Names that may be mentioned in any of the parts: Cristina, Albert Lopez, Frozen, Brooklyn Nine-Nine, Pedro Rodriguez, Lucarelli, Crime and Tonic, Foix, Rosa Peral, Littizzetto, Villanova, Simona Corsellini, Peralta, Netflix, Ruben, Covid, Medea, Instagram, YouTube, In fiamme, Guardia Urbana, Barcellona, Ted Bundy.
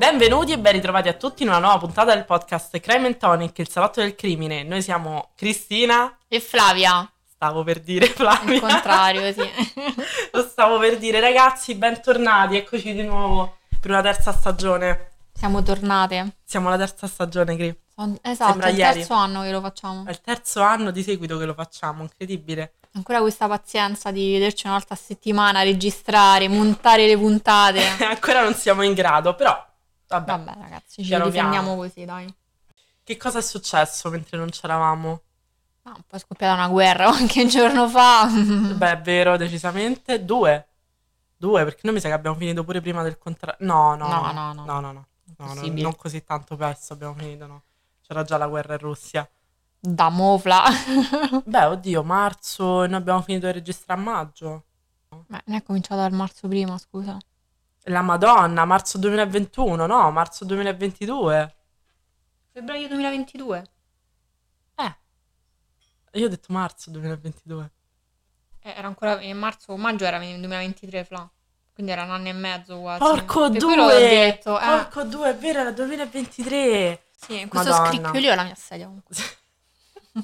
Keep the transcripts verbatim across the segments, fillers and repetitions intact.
Benvenuti e ben ritrovati a tutti in una nuova puntata del podcast Crime and Tonic, il salotto del crimine. Noi siamo Cristina e Flavia. Stavo per dire Flavia. Il contrario, sì. Lo stavo per dire, ragazzi, bentornati, eccoci di nuovo per una terza stagione. Siamo tornate. Siamo alla terza stagione, Cri. Esatto, sembra è il ieri. terzo anno che lo facciamo. È il terzo anno di seguito che lo facciamo, incredibile. Ancora questa pazienza di vederci una volta a settimana, registrare, montare le puntate. Ancora non siamo in grado, però vabbè. Vabbè ragazzi, ci riprendiamo così, dai. Che cosa è successo mentre non c'eravamo? Ah, un po' è scoppiata una guerra qualche giorno fa. Beh, è vero, decisamente. Due. Due, perché noi mi sa che abbiamo finito pure prima del contratto. No, no, no, no, no, no, no, no, no, no non così tanto presto abbiamo finito, no. C'era già la guerra in Russia. Da mofla. Beh, oddio, marzo, noi abbiamo finito di registrare a maggio. Beh, ne è cominciato dal marzo prima, scusa. La Madonna, marzo duemilaventuno, no, marzo duemilaventidue. Febbraio duemilaventidue. Eh. Io ho detto marzo duemilaventidue. Eh, era ancora in marzo o maggio era duemilaventitré, Fla. Quindi era un anno e mezzo quasi. Porco per due! Detto, eh. Porco due, è vero, era duemilaventitré. Sì, questo scricchiolio è la mia sedia comunque.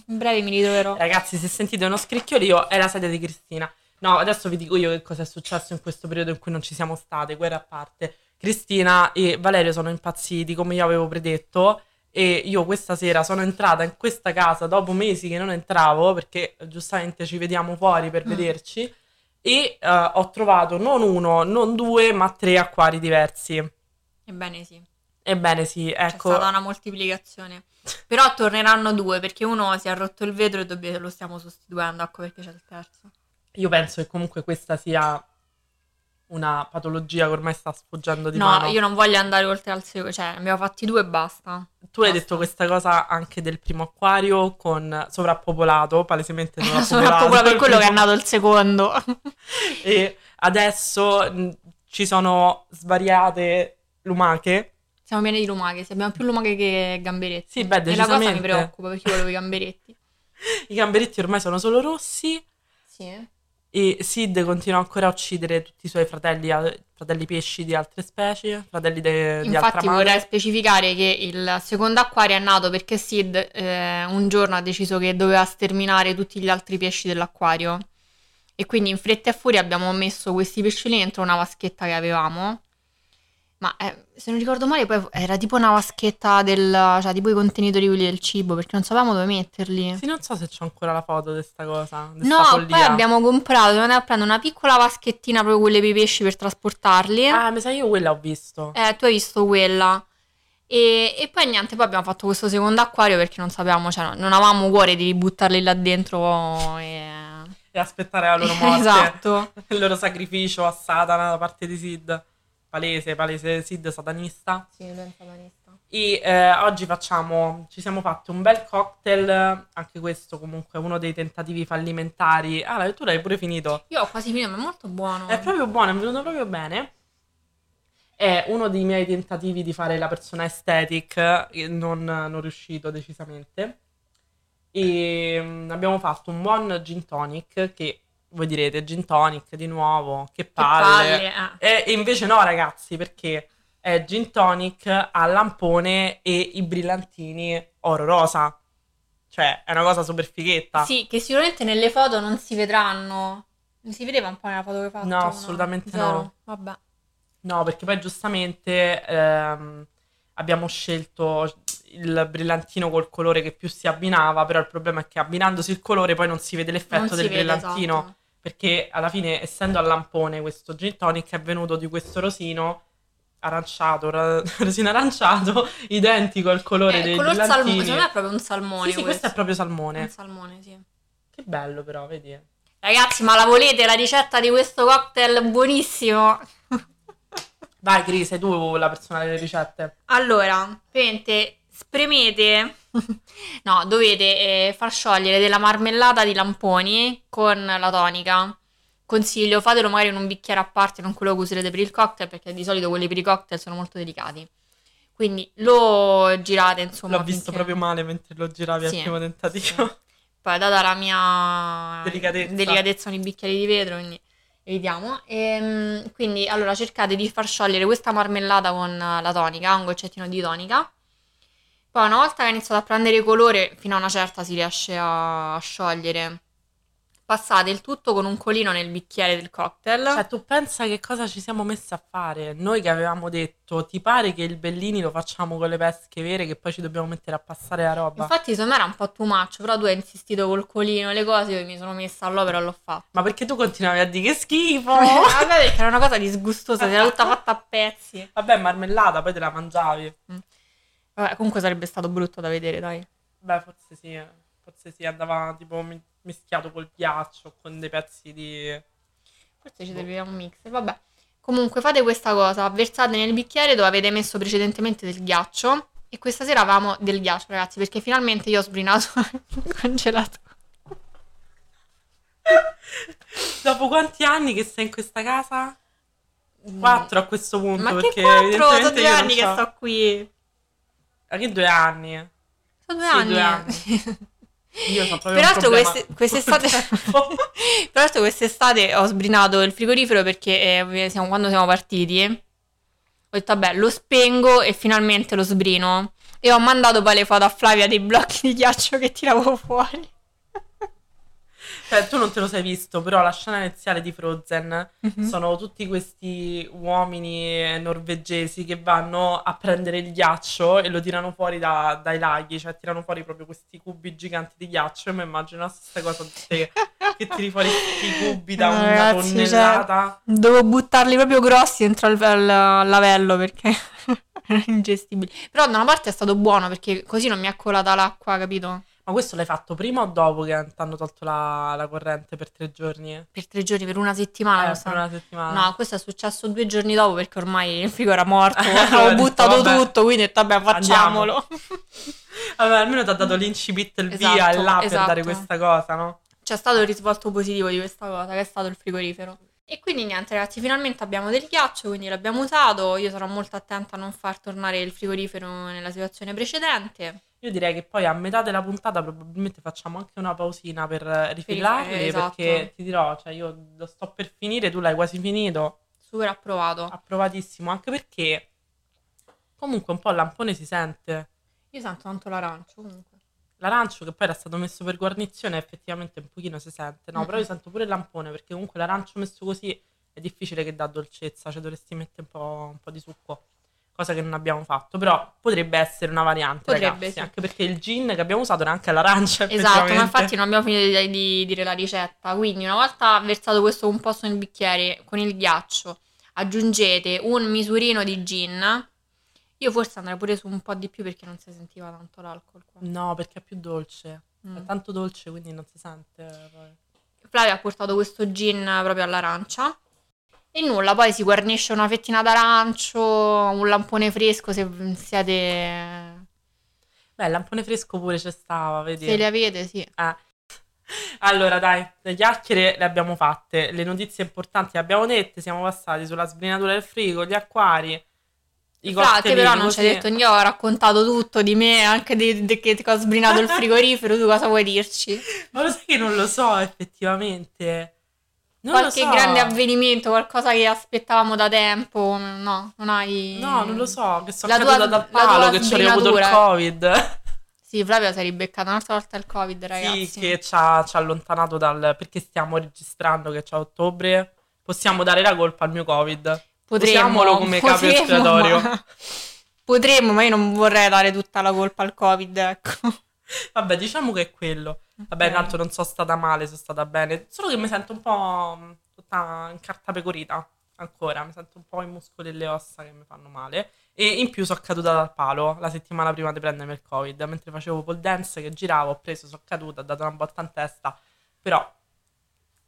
In breve mi ritroverò. Ragazzi, se sentite uno scricchiolio è la sedia di Cristina. No, adesso vi dico io che cosa è successo in questo periodo in cui non ci siamo state, guerra a parte. Cristina e Valerio sono impazziti, come io avevo predetto, e io questa sera sono entrata in questa casa dopo mesi che non entravo, perché giustamente ci vediamo fuori per mm. vederci, e uh, ho trovato non uno, non due, ma tre acquari diversi. Ebbene sì. Ebbene sì, ecco. C'è stata una moltiplicazione. Però torneranno due, perché uno si è rotto il vetro e dobb- lo stiamo sostituendo, ecco perché c'è il terzo. Io penso che comunque questa sia una patologia che ormai sta sfuggendo di no, mano. No, io non voglio andare oltre al secondo, cioè ne abbiamo fatti due e basta. Tu basta. Hai detto questa cosa anche del primo acquario con sovrappopolato, palesemente sovrappopolato. Sovrappopolato per quello che è nato il secondo. E adesso n- ci sono svariate lumache. Siamo pieni di lumache, se abbiamo più lumache che gamberetti. Sì, beh, decisamente. E la cosa mi preoccupa, perché io volevo i gamberetti. I gamberetti ormai sono solo rossi. Sì. E Sid continua ancora a uccidere tutti i suoi fratelli, fratelli pesci di altre specie, fratelli de, di altra mare. Infatti vorrei specificare che il secondo acquario è nato perché Sid eh, un giorno ha deciso che doveva sterminare tutti gli altri pesci dell'acquario. E quindi in fretta e furia abbiamo messo questi pesci lì dentro una vaschetta che avevamo. Ma eh, se non ricordo male poi era tipo una vaschetta del, cioè tipo i contenitori quelli del cibo, perché non sapevamo dove metterli. Sì, non so se c'è ancora la foto di questa cosa, de no, sta follia. Poi abbiamo comprato, dobbiamo andare a prendere una piccola vaschettina proprio quelle per i pesci per trasportarli. Ah, mi sa io quella ho visto. Eh, tu hai visto quella. E, e poi niente, poi abbiamo fatto questo secondo acquario perché non sapevamo, cioè non avevamo cuore di buttarli là dentro e... e aspettare la loro morte. Esatto. Il loro sacrificio a Satana da parte di Sid. Palese, palese Sid satanista. Sì, ben satanista. E eh, oggi facciamo, ci siamo fatti un bel cocktail, anche questo comunque uno dei tentativi fallimentari. Ah, la lettura hai pure finito. Io ho quasi finito, ma è molto buono. È proprio buono, è venuto proprio bene. È uno dei miei tentativi di fare la persona aesthetic, non, non riuscito decisamente. E abbiamo fatto un buon gin tonic che... Voi direte, gin tonic di nuovo, che palle, che palle eh. e invece no ragazzi, perché è gin tonic al lampone e i brillantini oro rosa, cioè è una cosa super fighetta. Sì, che sicuramente nelle foto non si vedranno, non si vedeva un po' nella foto che ho fatto? No, assolutamente no, no. Vabbè. No, perché poi giustamente ehm, abbiamo scelto il brillantino col colore che più si abbinava, però il problema è che abbinandosi il colore poi non si vede l'effetto del vede, brillantino, esatto. Perché alla fine, essendo al lampone, questo gin tonic è venuto di questo rosino aranciato, ra- rosino aranciato, identico al colore eh, dei color brillantini. Salmo- secondo me è proprio un salmone. Sì, sì, questo. questo è proprio salmone. Un salmone, sì. Che bello però, vedi. Ragazzi, ma la volete la ricetta di questo cocktail buonissimo? Vai Cris, sei tu la persona delle ricette. Allora, ovviamente spremete, no, dovete eh, far sciogliere della marmellata di lamponi con la tonica. Consiglio, fatelo magari in un bicchiere a parte, non quello che userete per il cocktail, perché di solito quelli per i cocktail sono molto delicati. Quindi lo girate, insomma. L'ho visto finché... proprio male mentre lo giravi, sì, al primo tentativo. Sì. Poi data la mia delicatezza, delicatezza con i bicchieri di vetro, quindi Vediamo. E, quindi, allora, cercate di far sciogliere questa marmellata con la tonica, un goccettino di tonica. Poi, una volta che ha iniziato a prendere colore, fino a una certa si riesce a sciogliere. Passate il tutto con un colino nel bicchiere del cocktail. Cioè, tu pensa che cosa ci siamo messi a fare? Noi che avevamo detto, ti pare che il Bellini lo facciamo con le pesche vere, che poi ci dobbiamo mettere a passare la roba? Infatti, secondo me era un po' too much, però tu hai insistito col colino, le cose, io mi sono messa all'opera e l'ho fatto. Ma perché tu continuavi a dire che schifo? Vabbè, perché era una cosa disgustosa, era tutta fatta a pezzi. Vabbè, marmellata, poi te la mangiavi. Mm. Vabbè, comunque sarebbe stato brutto da vedere, dai. Beh, forse sì, forse sì, andava tipo mischiato col ghiaccio, con dei pezzi di... Forse ci serviva un mix, vabbè. Comunque fate questa cosa, versate nel bicchiere dove avete messo precedentemente del ghiaccio, e questa sera avevamo del ghiaccio, ragazzi, perché finalmente io ho sbrinato il congelato. Dopo quanti anni che sei in questa casa? Quattro a questo punto. Ma che quattro? Sono due anni che sto qui. Ma che due anni? Sono due sì, anni. Due anni. Io so peraltro, queste, quest'estate, peraltro quest'estate ho sbrinato il frigorifero perché eh, siamo, quando siamo partiti ho detto vabbè, lo spengo e finalmente lo sbrino, e ho mandato poi le foto a Flavia dei blocchi di ghiaccio che tiravo fuori. Cioè, tu non te lo sei visto, però la scena iniziale di Frozen mm-hmm. sono tutti questi uomini norvegesi che vanno a prendere il ghiaccio e lo tirano fuori da, dai laghi, cioè tirano fuori proprio questi cubi giganti di ghiaccio. E mi immagino la stessa cosa di te, che tiri fuori questi cubi da no, una ragazzi, tonnellata. Cioè, devo buttarli proprio grossi dentro al, al, al lavello perché erano ingestibili. Però da una parte è stato buono perché così non mi ha colata l'acqua, capito? Ma questo l'hai fatto prima o dopo che ti hanno tolto la, la corrente per tre giorni? Per tre giorni, per una settimana. Eh, per una settimana. No, questo è successo due giorni dopo perché ormai il frigo era morto, avevo buttato vabbè, tutto, quindi ho detto vabbè, facciamolo. Vabbè, almeno ti ha dato l'incipit, il esatto, via e là esatto. per dare questa cosa, no? C'è stato il risvolto positivo di questa cosa, che è stato il frigorifero. E quindi niente ragazzi, finalmente abbiamo del ghiaccio, quindi l'abbiamo usato. Io sarò molto attenta a non far tornare il frigorifero nella situazione precedente. Io direi che poi a metà della puntata probabilmente facciamo anche una pausina per rifillarli, eh, esatto. Perché ti dirò, cioè io lo sto per finire, tu l'hai quasi finito. Super approvato. Approvatissimo, anche perché comunque un po' il lampone si sente. Io sento tanto l'arancio comunque. L'arancio che poi era stato messo per guarnizione effettivamente un pochino si sente, no? Mm-hmm. Però io sento pure il lampone perché comunque l'arancio messo così è difficile che dà dolcezza, cioè dovresti mettere un po', un po' di succo. Cosa che non abbiamo fatto, però potrebbe essere una variante, potrebbe, ragazzi, sì. Anche perché il gin che abbiamo usato era anche all'arancia. Esatto, ma infatti non abbiamo finito di, di dire la ricetta, quindi una volta versato questo composto nel bicchiere con il ghiaccio, aggiungete un misurino di gin, io forse andrei pure su un po' di più perché non si sentiva tanto l'alcol qua. No, perché è più dolce, mm. è tanto dolce quindi non si sente. Poi Flavia ha portato questo gin proprio all'arancia. E nulla, poi si guarnisce una fettina d'arancio, un lampone fresco se siete... Beh, il lampone fresco pure ci stava, vedi? Se le avete, sì. Eh. Allora dai, le chiacchiere le abbiamo fatte, le notizie importanti le abbiamo dette, siamo passati sulla sbrinatura del frigo, gli acquari, i cocktail. Però non ci hai detto, io ho raccontato tutto di me, anche di, di che ho sbrinato il frigorifero, tu cosa vuoi dirci? Ma lo sai che non lo so effettivamente... Non qualche so. Grande avvenimento, qualcosa che aspettavamo da tempo, no? Non hai... No, non lo so, che sono caduta dal palo, che ci ho avuto il Covid. Sì, Flavia si è ribeccata un'altra volta il Covid, ragazzi. Sì, che ci ha, ci ha allontanato dal... Perché stiamo registrando che c'è a ottobre? Possiamo dare la colpa al mio Covid. Potremmo, usiamolo come capo espiatorio. Ma... Potremmo, ma io non vorrei dare tutta la colpa al Covid, ecco. Vabbè, diciamo che è quello. Vabbè, okay. Tanto non sono stata male, sono stata bene. Solo che mi sento un po' tutta incartapecorita ancora. Mi sento un po' i muscoli e le ossa che mi fanno male. E in più sono caduta dal palo la settimana prima di prendermi il Covid. Mentre facevo pole dance che giravo, ho preso, sono caduta, ho dato una botta in testa. Però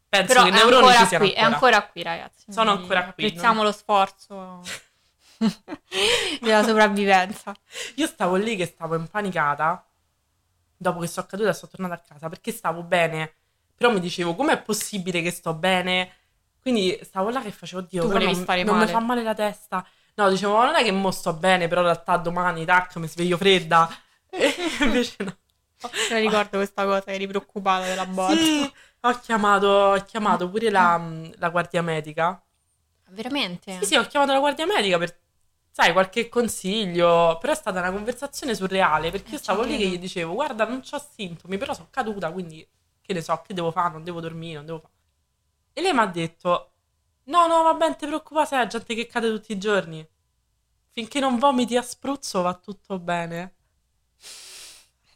penso Però che i neuroni ci siano qui, ancora. È ancora qui, ragazzi. Sono ancora qui. Apprezziamo non... lo sforzo della sopravvivenza. Io stavo lì che stavo impanicata. Dopo che sono caduta sono tornata a casa perché stavo bene, però mi dicevo com'è possibile che sto bene, quindi stavo là che facevo oddio tu volevi non, stare non male. Mi fa male la testa, no, dicevo ma non è che mo sto bene però in realtà domani tac mi sveglio fredda e invece no. Non ricordo questa cosa, eri preoccupata della botta. Sì, Ho chiamato, ho chiamato pure la, la guardia medica. Veramente? Sì, sì, ho chiamato la guardia medica per, sai, qualche consiglio. Però è stata una conversazione surreale, perché eh, io stavo lì che gli dicevo: guarda, non c'ho sintomi, però sono caduta, quindi che ne so, che devo fare? Non devo dormire, non devo fare. E lei mi ha detto: no, no, va bene, ti preoccupare, sai, la gente che cade tutti i giorni. Finché non vomiti a spruzzo va tutto bene.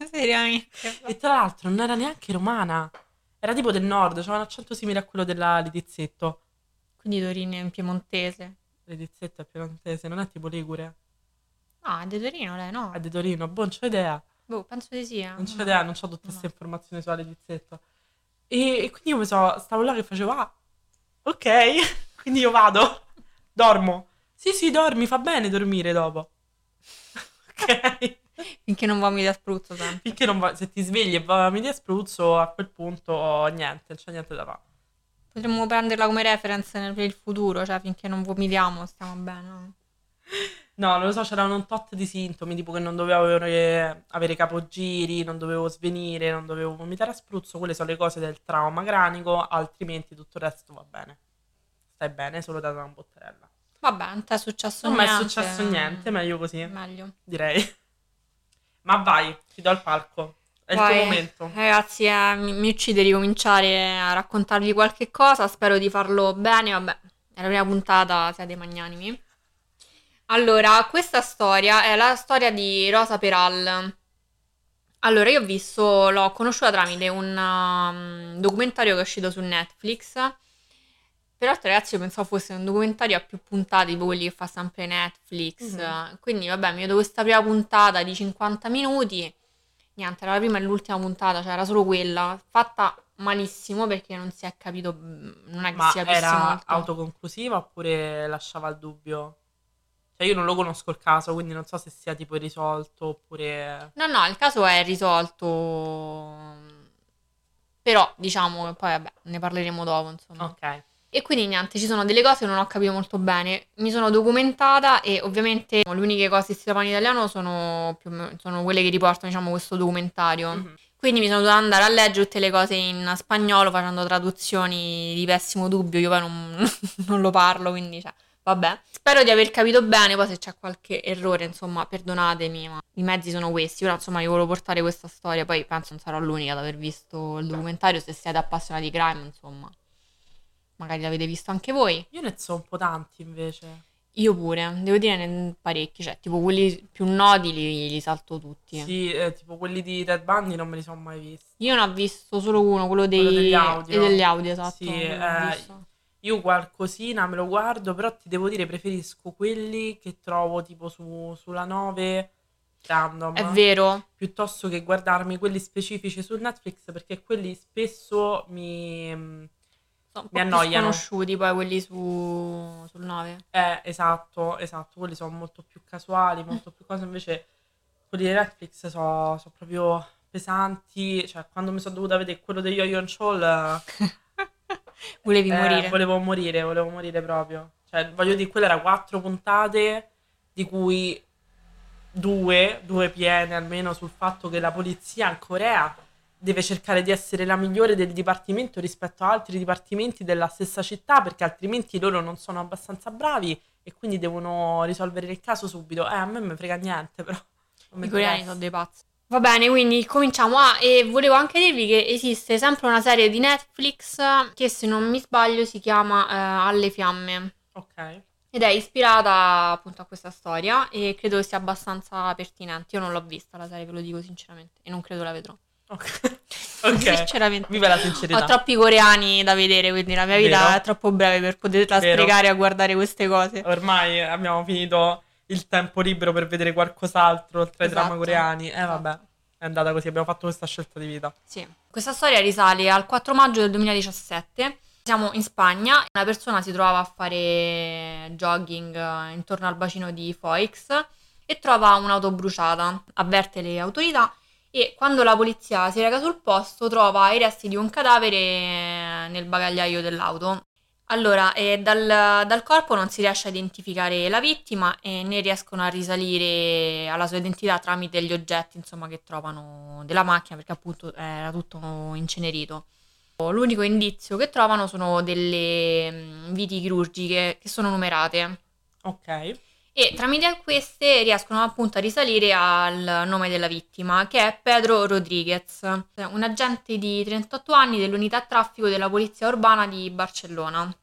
Seriamente? E tra l'altro non era neanche romana, era tipo del nord, c'era, cioè un accento simile a quello della Littizzetto. Quindi Torino è piemontese. Littizzetto è piemontese, non è tipo ligure? No, è di Torino lei, no? È di Torino, boh, non c'ho idea. Boh, penso di sia. Non c'ho no. idea, non c'ho tutte queste no. informazioni sulla Littizzetto. E, e quindi io mi so, stavo là che facevo, ah, ok, quindi io vado, dormo. Sì, sì, dormi, fa bene dormire dopo. Ok. Finché non vomiti a spruzzo, sempre. Finché non va... se ti svegli e vomiti a spruzzo, a quel punto niente, non c'è niente da fare. Potremmo prenderla come reference per il futuro, cioè finché non vomitiamo stiamo bene. No, no, non lo so, c'erano un tot di sintomi, tipo che non dovevo avere, avere capogiri, non dovevo svenire, non dovevo vomitare a spruzzo, quelle sono le cose del trauma cranico, altrimenti tutto il resto va bene. Stai bene solo da una bottarella. Vabbè, non ti è successo non niente. Non mi è successo niente, meglio così. Meglio. Direi. Ma vai, ti do il palco, è vai, il tuo momento. Ragazzi, eh, mi, mi uccide ricominciare a raccontarvi qualche cosa, spero di farlo bene, vabbè, è la prima puntata, siate magnanimi. Allora, questa storia è la storia di Rosa Peral. Allora, io ho visto, l'ho conosciuta tramite un um, documentario che è uscito su Netflix. Peraltro, ragazzi, io pensavo fosse un documentario a più puntate, tipo quelli che fa sempre Netflix. Mm-hmm. Quindi, vabbè, mi vedo questa prima puntata di cinquanta minuti. Niente, era la prima e l'ultima puntata, cioè era solo quella. Fatta malissimo perché non si è capito, non è che si capisse molto. Ma era autoconclusiva oppure lasciava il dubbio? Cioè, io non lo conosco il caso, quindi non so se sia tipo risolto oppure... No, no, il caso è risolto. Però, diciamo, che poi, vabbè, ne parleremo dopo, insomma. Ok. E quindi niente, ci sono delle cose che non ho capito molto bene, mi sono documentata e ovviamente le uniche cose che si trovano in italiano sono, più o meno, sono quelle che riportano, diciamo, questo documentario. Mm-hmm. Quindi mi sono dovuta andare a leggere tutte le cose in spagnolo facendo traduzioni di pessimo dubbio, io poi non, non lo parlo, quindi cioè, vabbè. Spero di aver capito bene, poi se c'è qualche errore, insomma, perdonatemi, ma i mezzi sono questi. Ora, insomma, io volevo portare questa storia, poi penso non sarò l'unica ad aver visto il documentario, se siete appassionati di crime, insomma. Magari l'avete visto anche voi. Io ne so un po' tanti invece. Io pure, devo dire ne parecchi, cioè tipo quelli più noti li, li salto tutti. Sì, eh, tipo quelli di Ted Bundy non me li sono mai visti. Io ne ho visto solo uno, quello, dei, quello degli audio. Degli audio, esatto. Sì, eh, io qualcosina me lo guardo, però ti devo dire preferisco quelli che trovo tipo su, sulla nove... Random, è vero, piuttosto che guardarmi quelli specifici su Netflix, perché quelli spesso mi... Sono mi annoiano. Conosciuti poi quelli su sul nove. Eh, esatto, esatto, quelli sono molto più casuali, molto più cose, invece quelli di Netflix sono so proprio pesanti, cioè quando mi sono dovuta vedere quello degli Yo-Yo Show volevi eh, morire. Volevo morire, volevo morire proprio. Cioè, voglio dire, quelle erano quattro puntate di cui due, due piene almeno sul fatto che la polizia in Corea deve cercare di essere la migliore del dipartimento rispetto a altri dipartimenti della stessa città, perché altrimenti loro non sono abbastanza bravi e quindi devono risolvere il caso subito. Eh, a me mi frega niente, però. I coreani sono dei pazzi. Va bene, quindi cominciamo. Ah, e volevo anche dirvi che esiste sempre una serie di Netflix che, se non mi sbaglio, si chiama eh, Alle fiamme. Ok. Ed è ispirata appunto a questa storia e credo sia abbastanza pertinente. Io non l'ho vista la serie, ve lo dico sinceramente, e non credo la vedrò. Ok, okay. Sinceramente. Viva la sincerità. Ho troppi coreani da vedere, quindi la mia vita Vero. È troppo breve per poterla Vero. Sprecare a guardare queste cose. Ormai abbiamo finito il tempo libero per vedere qualcos'altro oltre ai esatto. drama coreani. Eh esatto. Vabbè, è andata così, abbiamo fatto questa scelta di vita. Sì. Questa storia risale al quattro maggio del duemiladiciassette. Siamo in Spagna, una persona si trovava a fare jogging intorno al bacino di Foix e trova un'auto bruciata. Avverte le autorità. E quando la polizia si reca sul posto trova i resti di un cadavere nel bagagliaio dell'auto. Allora, eh, dal, dal corpo non si riesce a identificare la vittima e ne riescono a risalire alla sua identità tramite gli oggetti, insomma, che trovano della macchina, perché appunto era tutto incenerito. L'unico indizio che trovano sono delle viti chirurgiche che sono numerate. Ok. E tramite queste riescono appunto a risalire al nome della vittima, che è Pedro Rodriguez, un agente di trentotto anni dell'unità traffico della polizia urbana di Barcellona.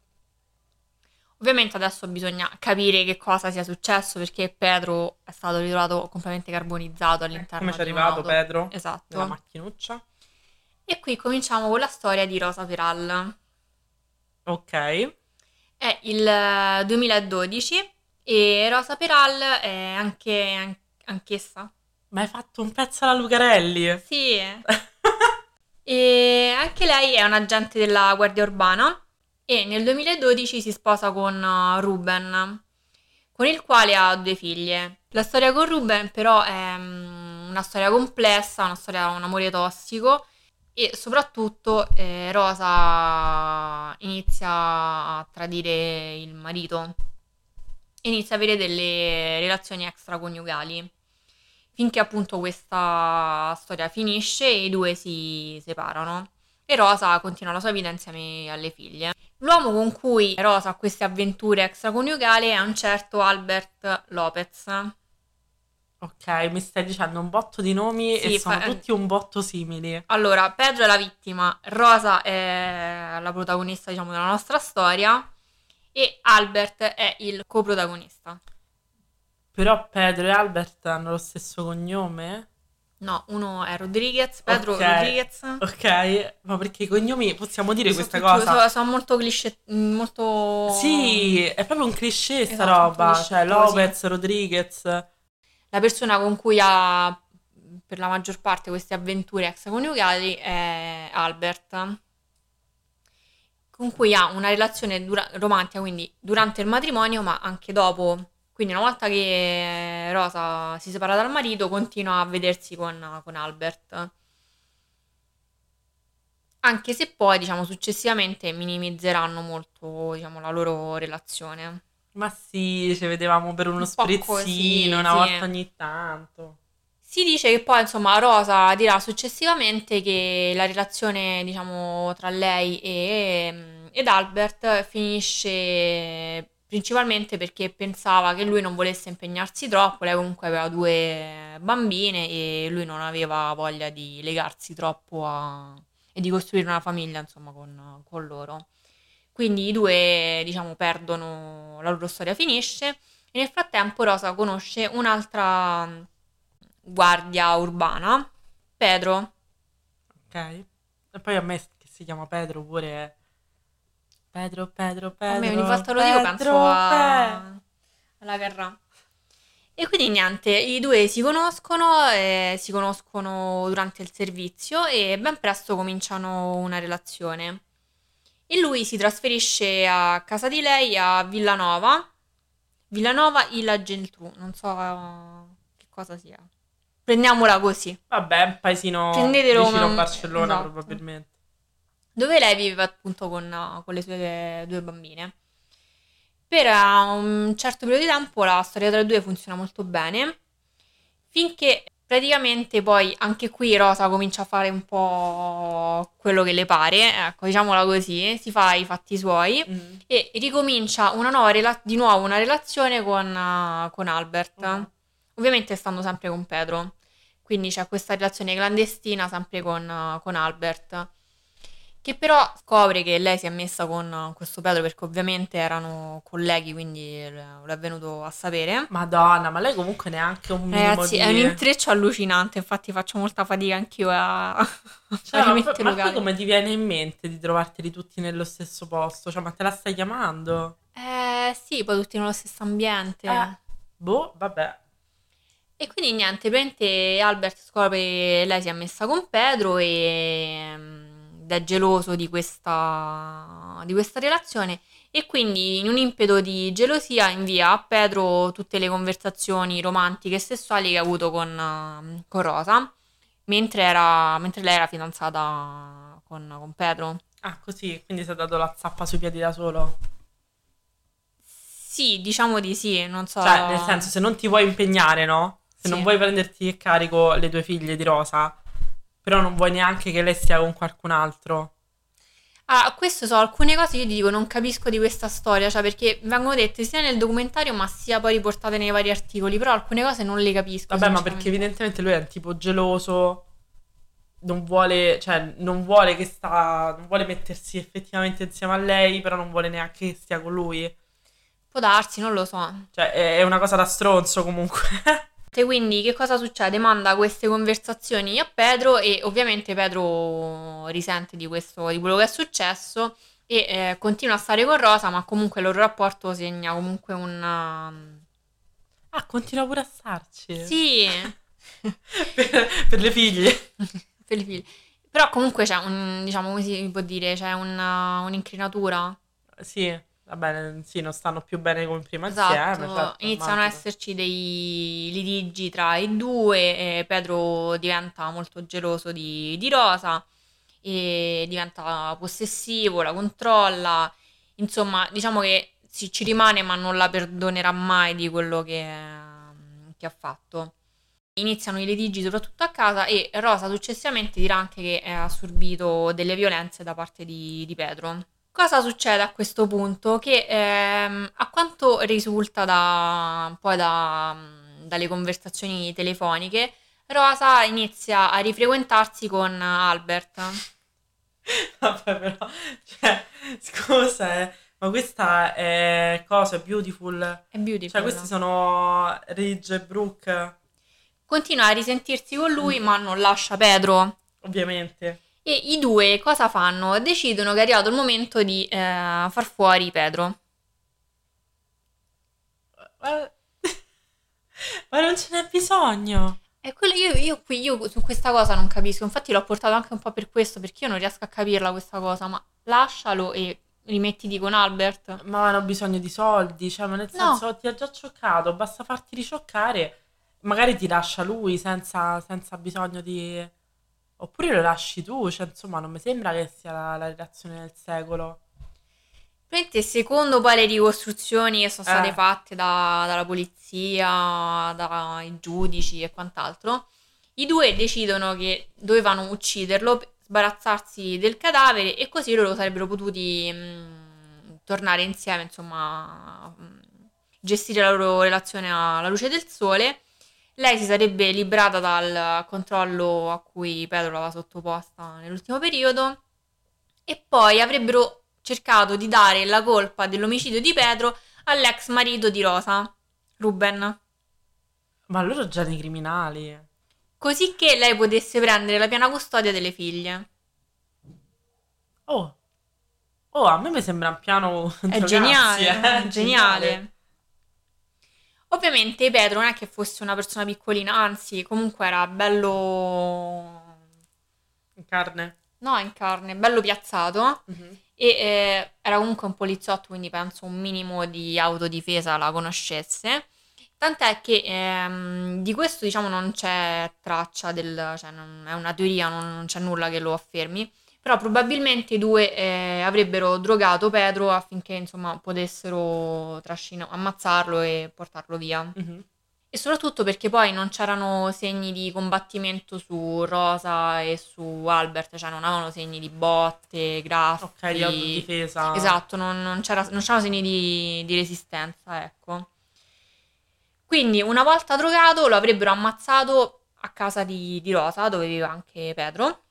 Ovviamente adesso bisogna capire che cosa sia successo, perché Pedro è stato ritrovato completamente carbonizzato all'interno eh, come c'è arrivato un'auto. Pedro? Esatto. Nella macchinuccia. E qui cominciamo con la storia di Rosa Peral. Ok. È il duemiladodici e Rosa Peral è anche anch'essa. Ma hai fatto un pezzo alla Lucarelli. Sì. E anche lei è un agente della Guardia Urbana e nel duemiladodici si sposa con Ruben, con il quale ha due figlie. La storia con Ruben però è una storia complessa, una storia un amore tossico. E soprattutto eh, Rosa inizia a tradire il marito, inizia a avere delle relazioni extraconiugali, finché appunto questa storia finisce e i due si separano e Rosa continua la sua vita insieme alle figlie. L'uomo con cui Rosa ha queste avventure extraconiugali è un certo Albert Lopez. Ok, mi stai dicendo un botto di nomi, sì, e sono fa... tutti un botto simili. Allora, Pedro è la vittima, Rosa è la protagonista, diciamo, della nostra storia e Albert è il coprotagonista. Però Pedro e Albert hanno lo stesso cognome? No, uno è Rodriguez, Pedro okay. Rodriguez. Ok, ma perché i cognomi, possiamo dire sono questa tutto, cosa? Sono molto cliché, molto... Sì, è proprio un cliché sta esatto, roba, cioè Lopez, sì. Rodriguez... La persona con cui ha per la maggior parte queste avventure extraconiugali è Albert, con cui ha una relazione dura- romantica, quindi durante il matrimonio ma anche dopo. Quindi una volta che Rosa si separa dal marito continua a vedersi con, con Albert, anche se poi, diciamo, successivamente minimizzeranno molto, diciamo, la loro relazione. Ma sì, ci vedevamo per uno un sprizzino così, una sì. volta ogni tanto. Si dice che poi, insomma, Rosa dirà successivamente che la relazione, diciamo, tra lei e, ed Albert finisce principalmente perché pensava che lui non volesse impegnarsi troppo, lei comunque aveva due bambine e lui non aveva voglia di legarsi troppo a, e di costruire una famiglia, insomma, con, con loro. Quindi i due, diciamo, perdono, la loro storia finisce e nel frattempo Rosa conosce un'altra guardia urbana, Pedro. Ok, e poi a me che si chiama Pedro pure Pedro, Pedro, Pedro. A me ogni volta lo dico penso a... alla guerra. E quindi niente, i due si conoscono, eh, si conoscono durante il servizio e ben presto cominciano una relazione. E lui si trasferisce a casa di lei a Villanova, Villanova e la Geltrú, non so che cosa sia. Prendiamola così. Vabbè, un paesino Prendetelo vicino a Barcellona, esatto. Probabilmente. Dove lei viveva appunto con, con le sue due bambine. Per un certo periodo di tempo la storia tra i due funziona molto bene, finché praticamente poi anche qui Rosa comincia a fare un po' quello che le pare, ecco, diciamola così, si fa i fatti suoi mm. e ricomincia una nuova rela- di nuovo una relazione con, uh, con Albert, mm. ovviamente stando sempre con Pedro, quindi c'è questa relazione clandestina sempre con, uh, con Albert, che però scopre che lei si è messa con questo Pedro perché ovviamente erano colleghi, quindi lo è venuto a sapere. Madonna, ma lei comunque neanche un minimo Ragazzi, di... è un intreccio allucinante, infatti faccio molta fatica anch'io a... Cioè, a ma, ma poi come ti viene in mente di trovarteli tutti nello stesso posto? Cioè, ma te la stai chiamando? Eh, sì, poi tutti nello stesso ambiente. Eh, boh, vabbè. E quindi niente, praticamente Albert scopre che lei si è messa con Pedro e... è geloso di questa di questa relazione e quindi in un impeto di gelosia invia a Pedro tutte le conversazioni romantiche e sessuali che ha avuto con, con Rosa mentre era mentre lei era fidanzata con, con Pedro. Ah, così, quindi si è dato la zappa sui piedi da solo? Sì, diciamo di sì, non so. Cioè, nel senso, se non ti vuoi impegnare, no? Se sì. non vuoi prenderti in carico le tue figlie di Rosa, però non vuoi neanche che lei stia con qualcun altro. Allora, queste sono alcune cose che io ti dico non capisco di questa storia, cioè perché vengono dette sia nel documentario ma sia poi riportate nei vari articoli, però alcune cose non le capisco. Vabbè, ma perché evidentemente lui è un tipo geloso, non vuole, cioè non vuole che sta, non vuole mettersi effettivamente insieme a lei, però non vuole neanche che stia con lui. Può darsi, non lo so. Cioè è una cosa da stronzo comunque. Quindi che cosa succede? Manda queste conversazioni a Pedro e ovviamente Pedro risente di questo, di quello che è successo e eh, continua a stare con Rosa, ma comunque il loro rapporto segna comunque una... Ah, continua pure a starci? Sì. per, per le figlie. Per le figlie. Però comunque c'è un, diciamo come si può dire, c'è una, un'incrinatura. Sì. Vabbè, sì, non stanno più bene come prima, esatto, insieme. Esatto, iniziano ad esserci dei litigi tra i due e Pedro diventa molto geloso di, di Rosa e diventa possessivo, la controlla. Insomma, diciamo che sì, ci rimane ma non la perdonerà mai di quello che, che ha fatto. Iniziano i litigi soprattutto a casa e Rosa successivamente dirà anche che ha subito delle violenze da parte di, di Pedro. Cosa succede a questo punto? Che ehm, a quanto risulta da, poi da, dalle conversazioni telefoniche, Rosa inizia a rifrequentarsi con Albert. Vabbè però, cioè, scusa, eh, ma questa è cosa, è beautiful. È beautiful. Cioè questi sono Ridge e Brooke. Continua a risentirsi con lui mm. ma non lascia Pedro. Ovviamente. E i due cosa fanno? Decidono che è arrivato il momento di eh, far fuori Pedro. Ma, ma non ce n'è bisogno. È quello, io, io, qui, io su questa cosa non capisco. Infatti l'ho portato anche un po' per questo, perché io non riesco a capirla questa cosa. Ma lascialo e rimettiti con Albert. Ma non ho bisogno di soldi, cioè, ma nel senso no. Ti ha già scioccato, basta farti ricioccare. Magari ti lascia lui senza, senza bisogno di... Oppure lo lasci tu, cioè insomma non mi sembra che sia la, la relazione del secolo. Praticamente secondo poi le ricostruzioni che sono state eh. fatte da, dalla polizia, dai giudici e quant'altro, i due decidono che dovevano ucciderlo, sbarazzarsi del cadavere e così loro sarebbero potuti mh, tornare insieme, insomma mh, gestire la loro relazione alla luce del sole. Lei si sarebbe liberata dal controllo a cui Pedro l'aveva sottoposta nell'ultimo periodo e poi avrebbero cercato di dare la colpa dell'omicidio di Pedro all'ex marito di Rosa, Ruben. Ma loro già dei criminali. Così che lei potesse prendere la piena custodia delle figlie. Oh, oh a me mi sembra un piano... È geniale, eh? È geniale. Ovviamente Pedro non è che fosse una persona piccolina, anzi comunque era bello... In carne? No, in carne, bello piazzato mm-hmm. e eh, era comunque un poliziotto, quindi penso un minimo di autodifesa la conoscesse, tant'è che ehm, di questo diciamo non c'è traccia, del, cioè non, è una teoria, non, non c'è nulla che lo affermi, però probabilmente i due eh, avrebbero drogato Pedro affinché insomma potessero trascino, ammazzarlo e portarlo via mm-hmm. e soprattutto perché poi non c'erano segni di combattimento su Rosa e su Albert, cioè non avevano segni di botte, graffi, ok, di autodifesa, esatto, non, non, c'era, non c'erano segni di, di resistenza, ecco. Quindi una volta drogato lo avrebbero ammazzato a casa di, di Rosa, dove viveva anche Pedro.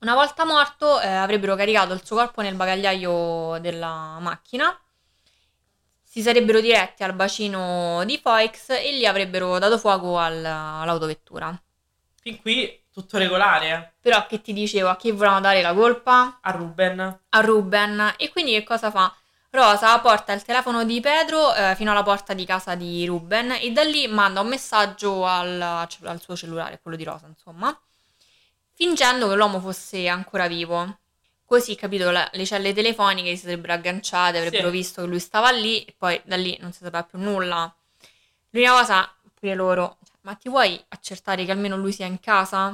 Una volta morto eh, avrebbero caricato il suo corpo nel bagagliaio della macchina, si sarebbero diretti al bacino di Foix e lì avrebbero dato fuoco al, all'autovettura. Fin qui tutto regolare. Però che ti dicevo, a chi volevano dare la colpa? A Ruben. A Ruben. E quindi che cosa fa? Rosa porta il telefono di Pedro eh, fino alla porta di casa di Ruben e da lì manda un messaggio al, al suo cellulare, quello di Rosa insomma, fingendo che l'uomo fosse ancora vivo. Così, capito, la, le celle telefoniche si sarebbero agganciate, avrebbero sì. visto che lui stava lì e poi da lì non si sapeva più nulla. L'unica cosa, pure loro, ma ti vuoi accertare che almeno lui sia in casa?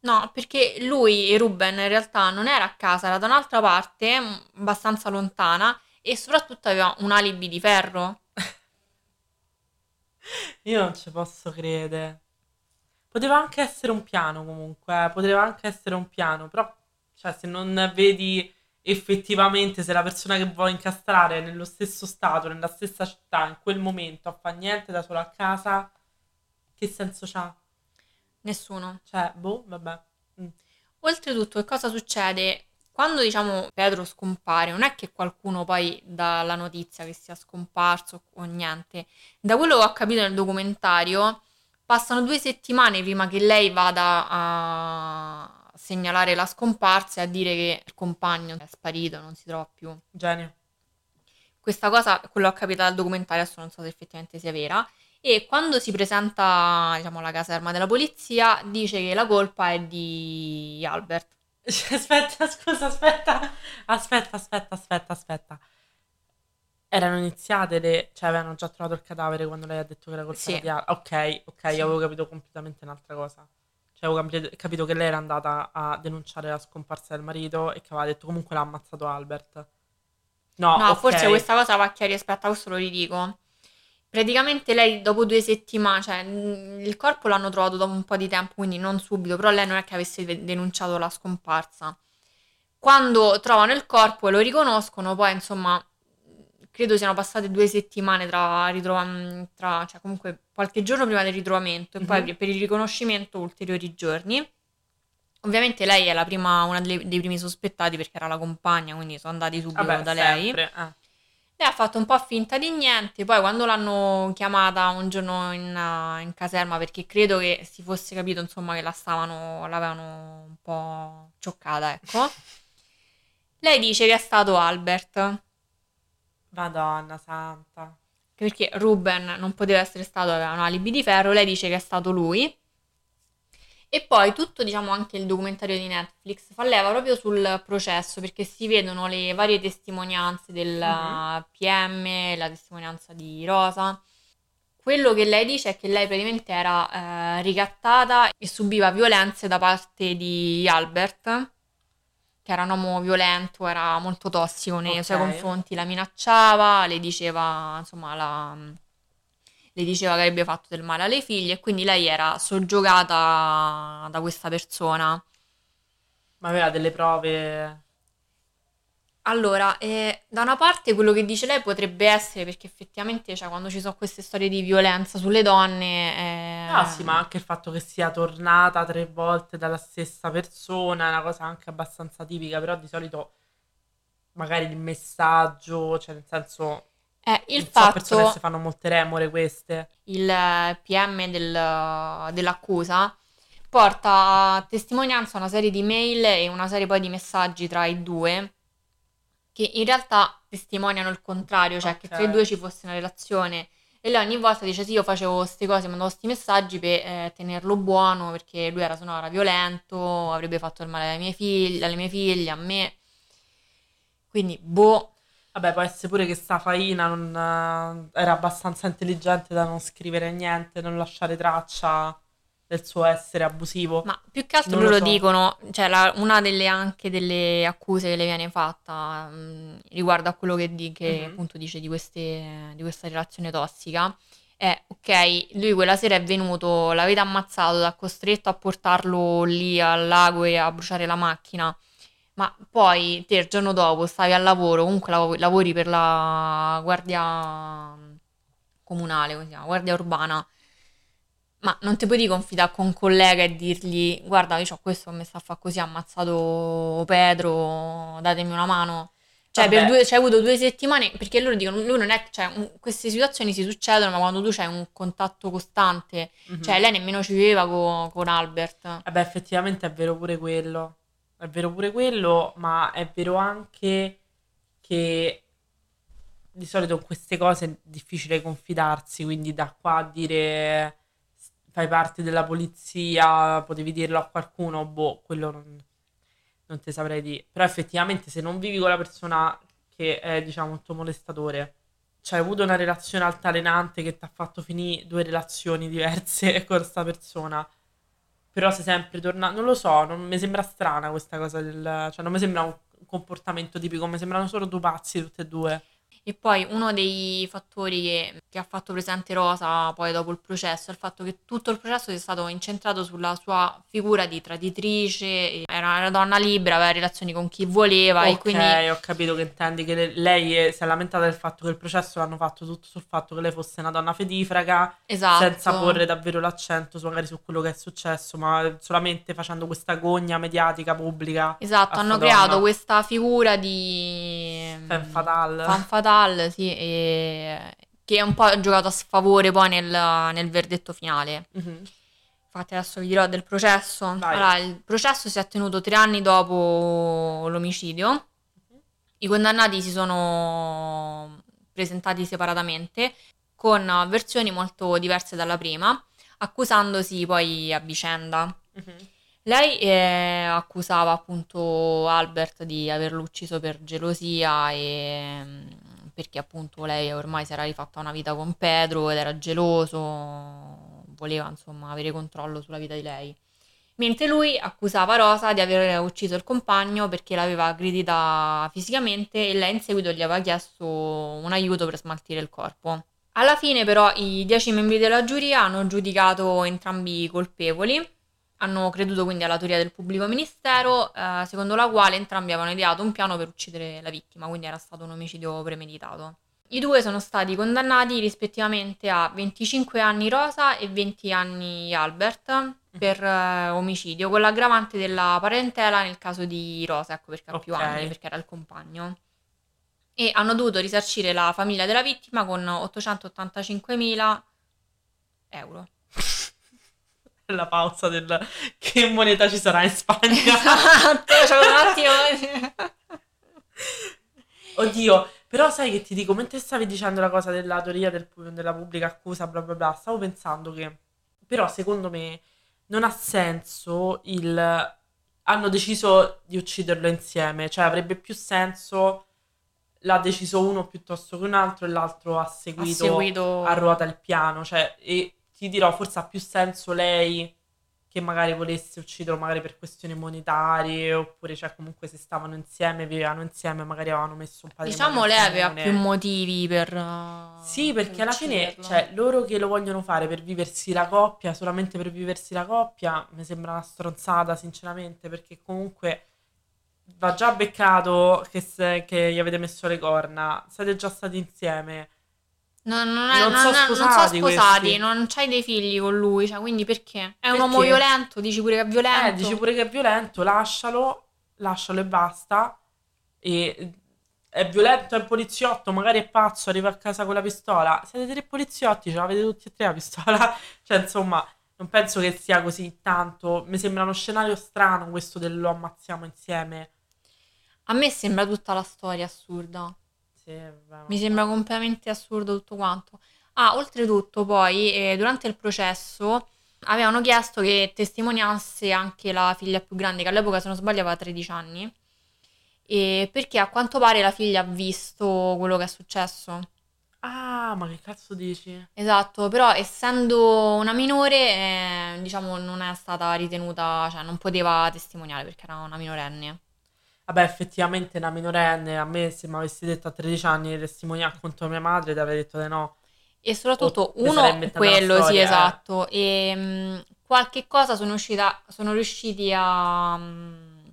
No, perché lui e Ruben in realtà non era a casa, era da un'altra parte, abbastanza lontana, e soprattutto aveva un alibi di ferro. Io non ci posso credere. Poteva anche essere un piano comunque, eh? poteva anche essere un piano, però cioè, se non vedi effettivamente se la persona che vuole incastrare è nello stesso stato, nella stessa città, in quel momento, a fa niente, da sola a casa, che senso c'ha? Nessuno. Cioè, boh, vabbè. Mm. Oltretutto, che cosa succede? Quando, diciamo, Pedro scompare, non è che qualcuno poi dà la notizia che sia scomparso o niente. Da quello che ho capito nel documentario, passano due settimane prima che lei vada a segnalare la scomparsa e a dire che il compagno è sparito, non si trova più. Genio. Questa cosa, quello ho capito dal documentario, adesso non so se effettivamente sia vera. E quando si presenta, diciamo, alla caserma della polizia, dice che la colpa è di Albert. Aspetta, scusa, aspetta, aspetta, aspetta, aspetta, aspetta. Erano iniziate le... cioè avevano già trovato il cadavere quando lei ha detto che la colpa sì. era di Albert. Ok, ok, sì. Io avevo capito completamente un'altra cosa. Cioè avevo capito che lei era andata a denunciare la scomparsa del marito e che aveva detto comunque l'ha ammazzato Albert. No, no okay. Forse questa cosa va chiara, aspetta, questo lo ridico. Praticamente lei dopo due settimane, cioè il corpo l'hanno trovato dopo un po' di tempo, quindi non subito, però lei non è che avesse denunciato la scomparsa. Quando trovano il corpo e lo riconoscono, poi insomma, credo siano passate due settimane tra, ritrova, tra cioè comunque qualche giorno prima del ritrovamento e poi mm-hmm. per il riconoscimento ulteriori giorni. Ovviamente lei è la prima, una delle, dei primi sospettati perché era la compagna, quindi sono andati subito Vabbè, da lei. Ah. Lei ha fatto un po' finta di niente, poi quando l'hanno chiamata un giorno in, in caserma, perché credo che si fosse capito insomma che la stavano, l'avevano un po' cioccata, ecco. Lei dice che è stato Albert. Madonna santa. Perché Ruben non poteva essere stato, aveva un alibi di ferro, lei dice che è stato lui. E poi tutto, diciamo, anche il documentario di Netflix fa leva proprio sul processo, perché si vedono le varie testimonianze del mm-hmm. P M, la testimonianza di Rosa. Quello che lei dice è che lei praticamente era eh, ricattata e subiva violenze da parte di Albert, che era un uomo violento, era molto tossico nei okay. suoi confronti, la minacciava, le diceva, insomma, la, le diceva che avrebbe fatto del male alle figlie e quindi lei era soggiogata da questa persona. Ma aveva delle prove? Allora, eh, da una parte quello che dice lei potrebbe essere, perché effettivamente cioè, quando ci sono queste storie di violenza sulle donne... Eh... Ah sì, ma anche il fatto che sia tornata tre volte dalla stessa persona è una cosa anche abbastanza tipica, però di solito magari il messaggio, cioè nel senso... Eh, il non fatto... so persone si fanno molte remore queste. Il P M del, dell'accusa porta a testimonianza una serie di mail e una serie poi di messaggi tra i due... che in realtà testimoniano il contrario, cioè okay. che tra i due ci fosse una relazione. E lei ogni volta dice sì, io facevo queste cose, mandavo questi messaggi per eh, tenerlo buono, perché lui era, sennò era violento, avrebbe fatto il male alle mie figlie, alle mie figlie, a me. Quindi, boh. Vabbè, può essere pure che sta faina non, eh, era abbastanza intelligente da non scrivere niente, non lasciare traccia del suo essere abusivo. Ma più che altro loro lo so. dicono, cioè la, una delle anche delle accuse che le viene fatta mh, riguardo a quello che, di, che mm-hmm. appunto dice di, queste, di questa relazione tossica è ok, lui quella sera è venuto, l'avete ammazzato, l'ha costretto a portarlo lì al lago e a bruciare la macchina, ma poi te il giorno dopo stavi al lavoro, comunque lav- lavori per la guardia comunale, come si chiama, Guardia Urbana. Ma non ti puoi di confidare con un collega e dirgli guarda io ho questo che mi sta a fare così, ha ammazzato Pedro, datemi una mano. Cioè Vabbè. per due, c'è avuto due settimane, perché loro dicono lui non è, cioè un, queste situazioni si succedono ma quando tu c'hai un contatto costante, mm-hmm. cioè lei nemmeno ci viveva co, con Albert. Vabbè effettivamente è vero pure quello, è vero pure quello, ma è vero anche che di solito queste cose è difficile confidarsi, quindi da qua a dire... fai parte della polizia, potevi dirlo a qualcuno, boh, quello non, non te saprei dire. Però effettivamente se non vivi con la persona che è, diciamo, un tuo molestatore, cioè hai avuto una relazione altalenante che ti ha fatto finire due relazioni diverse con questa persona, però sei sempre tornato, non lo so, non mi sembra strana questa cosa, del cioè non mi sembra un comportamento tipico, mi sembrano solo due pazzi tutte e due. E poi uno dei fattori che, che ha fatto presente Rosa poi dopo il processo è il fatto che tutto il processo sia stato incentrato sulla sua figura di traditrice, era una donna libera, aveva relazioni con chi voleva. Ok, e quindi... ho capito che intendi, che lei si è lamentata del fatto che il processo l'hanno fatto tutto sul fatto che lei fosse una donna fedifraga, esatto, senza porre davvero l'accento su, magari su quello che è successo, ma solamente facendo questa gogna mediatica pubblica. Esatto, hanno creato donna. questa figura di... fan fatale. Fan fatale. Sì, e... che è un po' ha giocato a sfavore poi nel, nel verdetto finale. Mm-hmm. Infatti adesso vi dirò del processo. Allora, il processo si è tenuto tre anni dopo l'omicidio. Mm-hmm. I condannati si sono presentati separatamente con versioni molto diverse dalla prima, accusandosi poi a vicenda. Mm-hmm. Lei eh, accusava appunto Albert di averlo ucciso per gelosia e... perché appunto lei ormai si era rifatta una vita con Pedro ed era geloso, voleva insomma avere controllo sulla vita di lei. Mentre lui accusava Rosa di aver ucciso il compagno perché l'aveva aggredita fisicamente e lei in seguito gli aveva chiesto un aiuto per smaltire il corpo. Alla fine però i dieci membri della giuria hanno giudicato entrambi i colpevoli. Hanno creduto quindi alla teoria del pubblico ministero, eh, secondo la quale entrambi avevano ideato un piano per uccidere la vittima, quindi era stato un omicidio premeditato. I due sono stati condannati rispettivamente a venticinque anni Rosa e venti anni Albert per eh, omicidio, con l'aggravante della parentela nel caso di Rosa, ecco perché ha okay. più anni, perché era il compagno. E hanno dovuto risarcire la famiglia della vittima con ottocentottantacinquemila euro. La pausa del che moneta ci sarà in Spagna. Esatto, c'è un attimo. Oddio, però sai che ti dico, mentre stavi dicendo la cosa della teoria del, della pubblica accusa, bla bla bla, stavo pensando che però secondo me non ha senso il hanno deciso di ucciderlo insieme, cioè avrebbe più senso l'ha deciso uno piuttosto che un altro e l'altro ha seguito, ha seguito... a ruota il piano, cioè e ti dirò, forse ha più senso lei che magari volesse ucciderlo magari per questioni monetarie, oppure cioè comunque se stavano insieme, vivevano insieme, magari avevano messo un paio di diciamo lei aveva più motivi per sì, perché per alla fine cioè loro che lo vogliono fare per viversi la coppia, solamente per viversi la coppia, mi sembra una stronzata sinceramente, perché comunque va già beccato che, se, che gli avete messo le corna, siete già stati insieme. Non, non, è, non, non, so sposati, non so sposati, non c'hai dei figli con lui, cioè, quindi perché? È perché? Un uomo violento, dici pure che è violento. Eh, dici pure che è violento, lascialo, lascialo e basta. E è violento, è un poliziotto, magari è pazzo, arriva a casa con la pistola. Siete tre poliziotti, ce l'avete tutti e tre la pistola. Cioè, insomma, non penso che sia così tanto. Mi sembra uno scenario strano questo del lo ammazziamo insieme. A me sembra tutta la storia assurda. Mi sembra completamente assurdo tutto quanto. Ah, oltretutto poi eh, durante il processo avevano chiesto che testimoniasse anche la figlia più grande, che all'epoca se non sbaglio aveva tredici anni, e perché a quanto pare la figlia ha visto quello che è successo. Ah, ma che cazzo dici? Esatto, però essendo una minore eh, diciamo non è stata ritenuta, cioè non poteva testimoniare perché era una minorenne. Vabbè, effettivamente una minorenne, a me se mi avessi detto a tredici anni di testimoniare contro mia madre ti avrei detto di no. E soprattutto o uno quello, storia, sì, eh. esatto. E um, qualche cosa sono uscita sono riusciti a, um,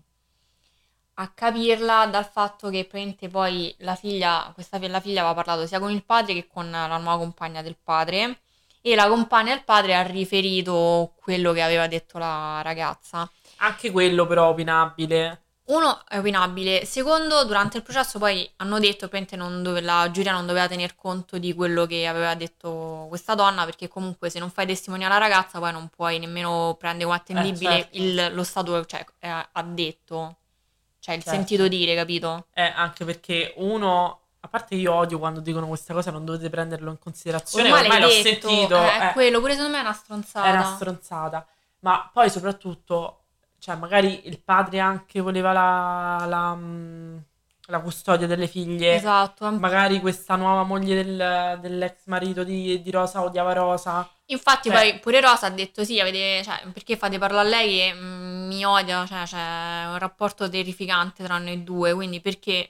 a capirla dal fatto che praticamente poi la figlia, questa la figlia aveva parlato sia con il padre che con la nuova compagna del padre, e la compagna del padre ha riferito quello che aveva detto la ragazza. Anche quello però opinabile. Uno è opinabile, secondo durante il processo poi hanno detto che non dove, la giuria non doveva tener conto di quello che aveva detto questa donna, perché comunque se non fai testimoniare la ragazza poi non puoi nemmeno prendere come attendibile eh, certo. il, lo stato, cioè ha detto, cioè il certo. sentito dire, capito? Eh, anche perché uno, a parte io odio quando dicono questa cosa, non dovete prenderlo in considerazione, ormai, ormai l'ho detto, sentito. Eh, eh. Quello pure secondo me è una stronzata. È una stronzata, ma poi soprattutto... Cioè, magari il padre anche voleva la, la, la custodia delle figlie. Esatto. Magari questa nuova moglie del, dell'ex marito di, di Rosa odiava Rosa. Infatti cioè, poi pure Rosa ha detto sì, avete, cioè, perché fate parlare a lei che mi odia, cioè c'è un rapporto terrificante tra noi due, quindi perché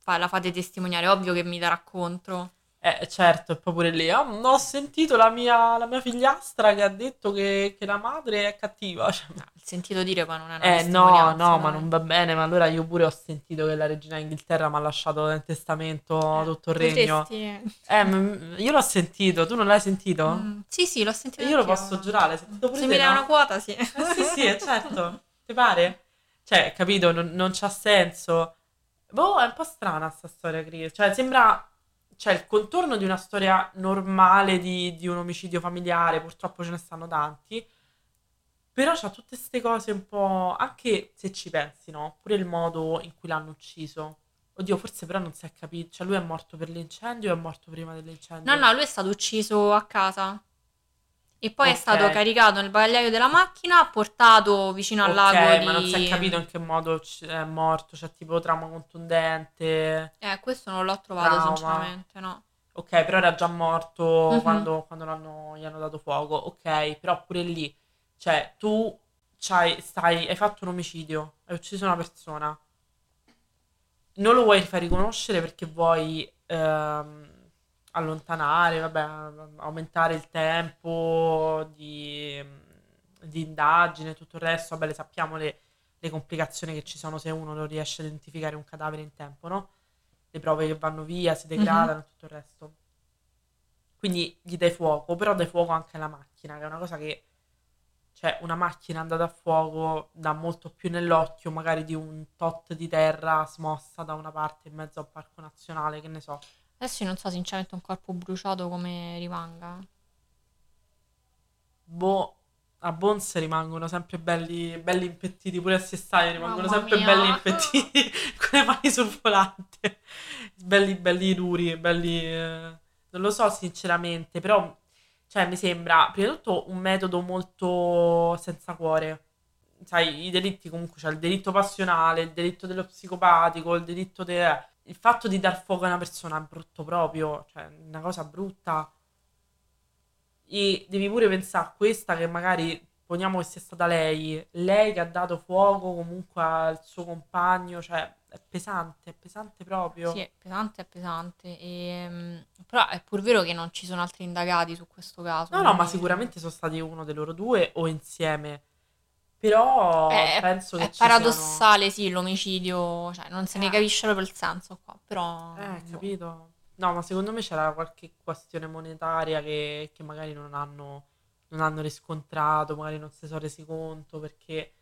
fa, la fate testimoniare, ovvio che mi darà contro. Eh certo, è proprio lì. Oh, no, ho sentito la mia, la mia figliastra che ha detto che, che la madre è cattiva. Cioè, no, il sentito dire poi non è una eh, testimonianza. No, no, ma non va bene. Ma allora io pure ho sentito che la regina d'Inghilterra mi ha lasciato nel testamento eh, tutto il regno. Eh, io l'ho sentito, tu non l'hai sentito? Mm, sì, sì, l'ho sentito. Io lo posso giurare, l'hai sentito pure se te, mi dai no? una quota, sì. Eh, sì, sì, è certo. Ti pare? Cioè, capito, non, non c'ha senso. Boh, è un po' strana sta storia, Chris. Cioè, sembra... Cioè, il contorno di una storia normale di, di un omicidio familiare, purtroppo ce ne stanno tanti, però c'ha tutte queste cose un po'... Anche se ci pensi, no? Pure il modo in cui l'hanno ucciso. Oddio, forse però non si è capito. Cioè, lui è morto per l'incendio o è morto prima dell'incendio? No, no, lui è stato ucciso a casa. E poi okay. è stato caricato nel bagagliaio della macchina, portato vicino al okay, lago di... ma non si è capito in che modo è morto, cioè tipo trauma contundente... Eh, questo non l'ho trovato trauma. Sinceramente, no. Ok, però era già morto mm-hmm. quando, quando l'hanno, gli hanno dato fuoco, ok, però pure lì, cioè tu c'hai, stai, hai fatto un omicidio, hai ucciso una persona, non lo vuoi far riconoscere perché vuoi... Ehm, allontanare, vabbè, aumentare il tempo di, di indagine e tutto il resto, vabbè, le sappiamo le, le complicazioni che ci sono se uno non riesce a identificare un cadavere in tempo, no? Le prove che vanno via, si degradano e mm-hmm. tutto il resto. Quindi gli dai fuoco, però dai fuoco anche alla macchina, che è una cosa che, cioè, una macchina andata a fuoco dà molto più nell'occhio magari di un tot di terra smossa da una parte in mezzo a un parco nazionale, che ne so. Adesso io non so sinceramente un corpo bruciato come rimanga. Boh, a Bonse rimangono sempre belli, belli impettiti, pure a Sestaio rimangono Mamma sempre mia. belli impettiti, con le mani sul volante. Belli, belli duri, belli... Eh, non lo so sinceramente, però cioè mi sembra, prima di tutto, un metodo molto senza cuore. Sai, i delitti comunque, c'è cioè il delitto passionale, il delitto dello psicopatico, il delitto del... Il fatto di dar fuoco a una persona è brutto proprio, cioè una cosa brutta. E devi pure pensare a questa che magari, poniamo che sia stata lei, lei che ha dato fuoco comunque al suo compagno, cioè è pesante, è pesante proprio. Sì, è pesante, è pesante. E, però è pur vero che non ci sono altri indagati su questo caso. No, quindi... no, ma sicuramente sono stati uno dei loro due o insieme. Però è, penso che è ci paradossale, siano... sì, l'omicidio, cioè non se ne eh. capisce proprio il senso qua, però... Eh, boh. capito? No, ma secondo me c'era qualche questione monetaria che, che magari non hanno, non hanno riscontrato, magari non si sono resi conto, perché,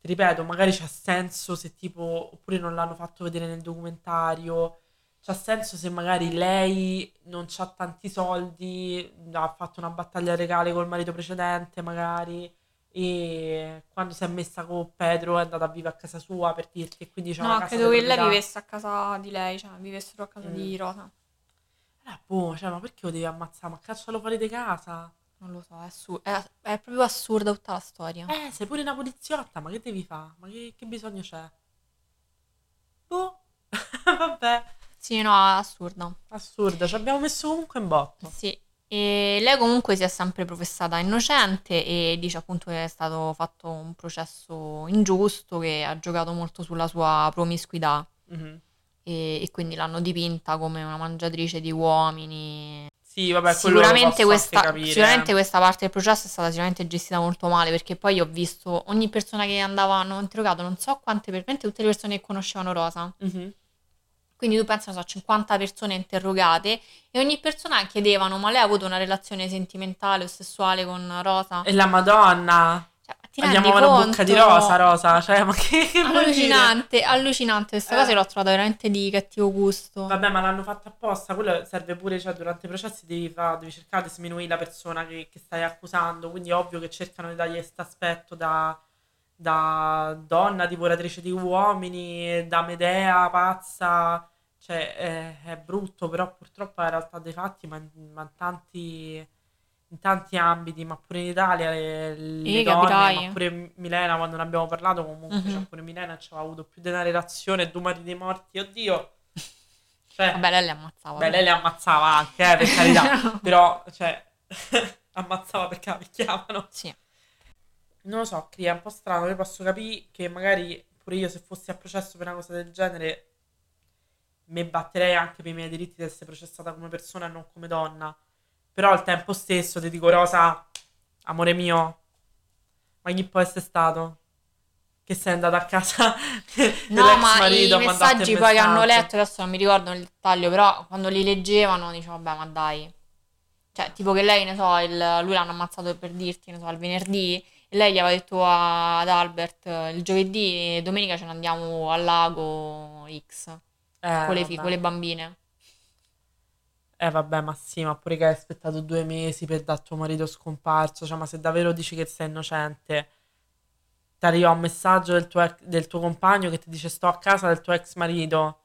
ti ripeto, magari c'ha senso se tipo, oppure non l'hanno fatto vedere nel documentario, c'ha senso se magari lei non c'ha tanti soldi, ha fatto una battaglia legale col marito precedente, magari... E quando si è messa con Pedro è andata a vivere a casa sua, per dirti, e quindi c'è no, una casa. No, credo che lei vivesse a casa di lei, cioè vivessero a casa mm. di Rosa. Allora, boh, cioè, ma perché lo devi ammazzare? Ma caccialo fuori di casa? Non lo so, è, assur- è, è proprio assurda tutta la storia. Eh, sei pure una poliziotta, ma che devi fare? Ma che, che bisogno c'è? Boh, vabbè. Sì, no, assurda. Assurda, ci abbiamo messo comunque in botto. Sì. E lei comunque si è sempre professata innocente e dice appunto che è stato fatto un processo ingiusto che ha giocato molto sulla sua promiscuità mm-hmm. e, e quindi l'hanno dipinta come una mangiatrice di uomini. Sì, vabbè, sicuramente questa, sicuramente questa parte del processo è stata sicuramente gestita molto male, perché poi ho visto ogni persona che andavano interrogato, non so quante, veramente tutte le persone che conoscevano Rosa mm-hmm. Quindi tu pensi, non so, cinquanta persone interrogate e ogni persona chiedevano: ma lei ha avuto una relazione sentimentale o sessuale con Rosa? E la Madonna! Cioè, ti andiamo alla bocca di Rosa, Rosa, cioè, ma che, che allucinante, allucinante questa eh. cosa, l'ho trovata veramente di cattivo gusto. Vabbè, ma l'hanno fatta apposta, quello serve pure, cioè, durante i processi devi, fa, devi cercare di sminuire la persona che, che stai accusando, quindi è ovvio che cercano di dargli questo aspetto da... da donna divoratrice di uomini, da Medea pazza, cioè è, è brutto, però purtroppo è la realtà dei fatti, ma, ma in, tanti, in tanti ambiti, ma pure in Italia le, le donne, capirai. Ma pure Milena, quando ne abbiamo parlato comunque mm-hmm. cioè pure Milena ci aveva avuto più di una relazione, due mariti morti, oddio, cioè, vabbè, lei le ammazzava, beh, lei le ammazzava anche eh, per carità però cioè ammazzava perché la picchiavano, sì. Non lo so, Cri, è un po' strano, io posso capire che magari pure io se fossi a processo per una cosa del genere me batterei anche per i miei diritti di essere processata come persona e non come donna. Però al tempo stesso ti dico, Rosa, amore mio, ma chi può essere stato? Che sei andata a casa no, dell'ex ma marito? I messaggi poi che hanno letto, adesso non mi ricordo nel dettaglio, però quando li leggevano dicevo, vabbè, ma dai. Cioè, tipo che lei, ne so, il, lui l'hanno ammazzato per dirti, ne so, il venerdì, e lei gli aveva detto a, ad Albert, il giovedì, domenica ce ne andiamo al lago X, eh, con, le fig- con le bambine. Eh vabbè, ma sì, ma pure che hai aspettato due mesi per dare tuo marito scomparso, cioè, ma se davvero dici che sei innocente... ti arriva un messaggio del tuo, ex, del tuo compagno che ti dice sto a casa del tuo ex marito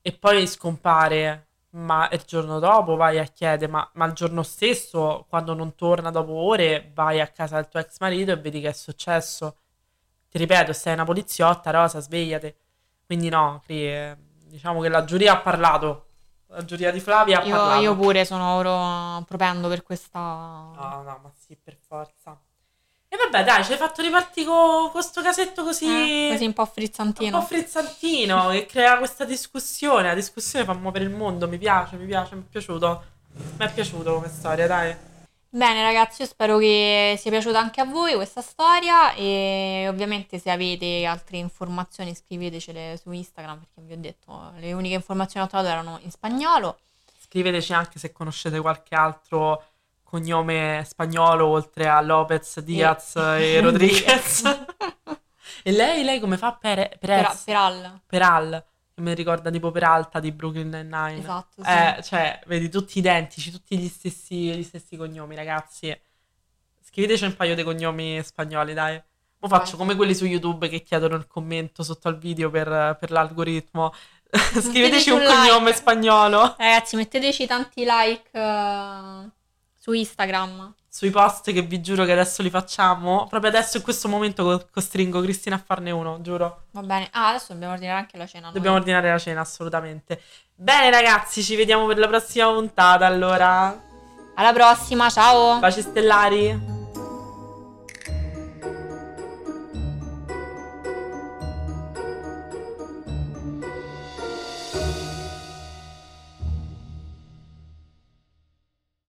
e poi scompare, ma il giorno dopo vai a chiedere, ma, ma il giorno stesso quando non torna dopo ore vai a casa del tuo ex marito e vedi che è successo. Ti ripeto, sei una poliziotta, Rosa, svegliate. Quindi no, diciamo che la giuria ha parlato, la giuria di Flavia ha io, parlato. Io pure sono oro propendo per questa... no no, ma sì, per forza. E vabbè, dai, ci hai fatto ripartire con questo casetto così... Eh, così un po' frizzantino. Un po' frizzantino, che crea questa discussione. La discussione fa muovere il mondo, mi piace, mi piace, mi è piaciuto. Mi è piaciuto come storia, dai. Bene, ragazzi, io spero che sia piaciuta anche a voi questa storia. E ovviamente se avete altre informazioni scrivetecele su Instagram, perché vi ho detto, le uniche informazioni che ho trovato erano in spagnolo. Scriveteci anche se conoscete qualche altro... cognome spagnolo oltre a Lopez, Diaz e, e Rodriguez. E lei, lei come fa? Per, per per, Peral. Peral, che mi ricorda tipo Peralta di Brooklyn Nine-Nine. Esatto, sì. Eh, cioè, vedi, tutti identici, tutti gli stessi, gli stessi cognomi, ragazzi. Scriveteci un paio di cognomi spagnoli, dai. Mo faccio come quelli su YouTube che chiedono il commento sotto al video per, per l'algoritmo. Scriveteci un, un cognome like. Spagnolo. Ragazzi, metteteci tanti like... Uh... su Instagram, sui post, che vi giuro che adesso li facciamo. Proprio adesso in questo momento costringo Cristina a farne uno, giuro. Va bene. Ah, adesso dobbiamo ordinare anche la cena. Dobbiamo noi. ordinare la cena, assolutamente. Bene, ragazzi, ci vediamo per la prossima puntata, allora. Alla prossima, ciao. Baci stellari.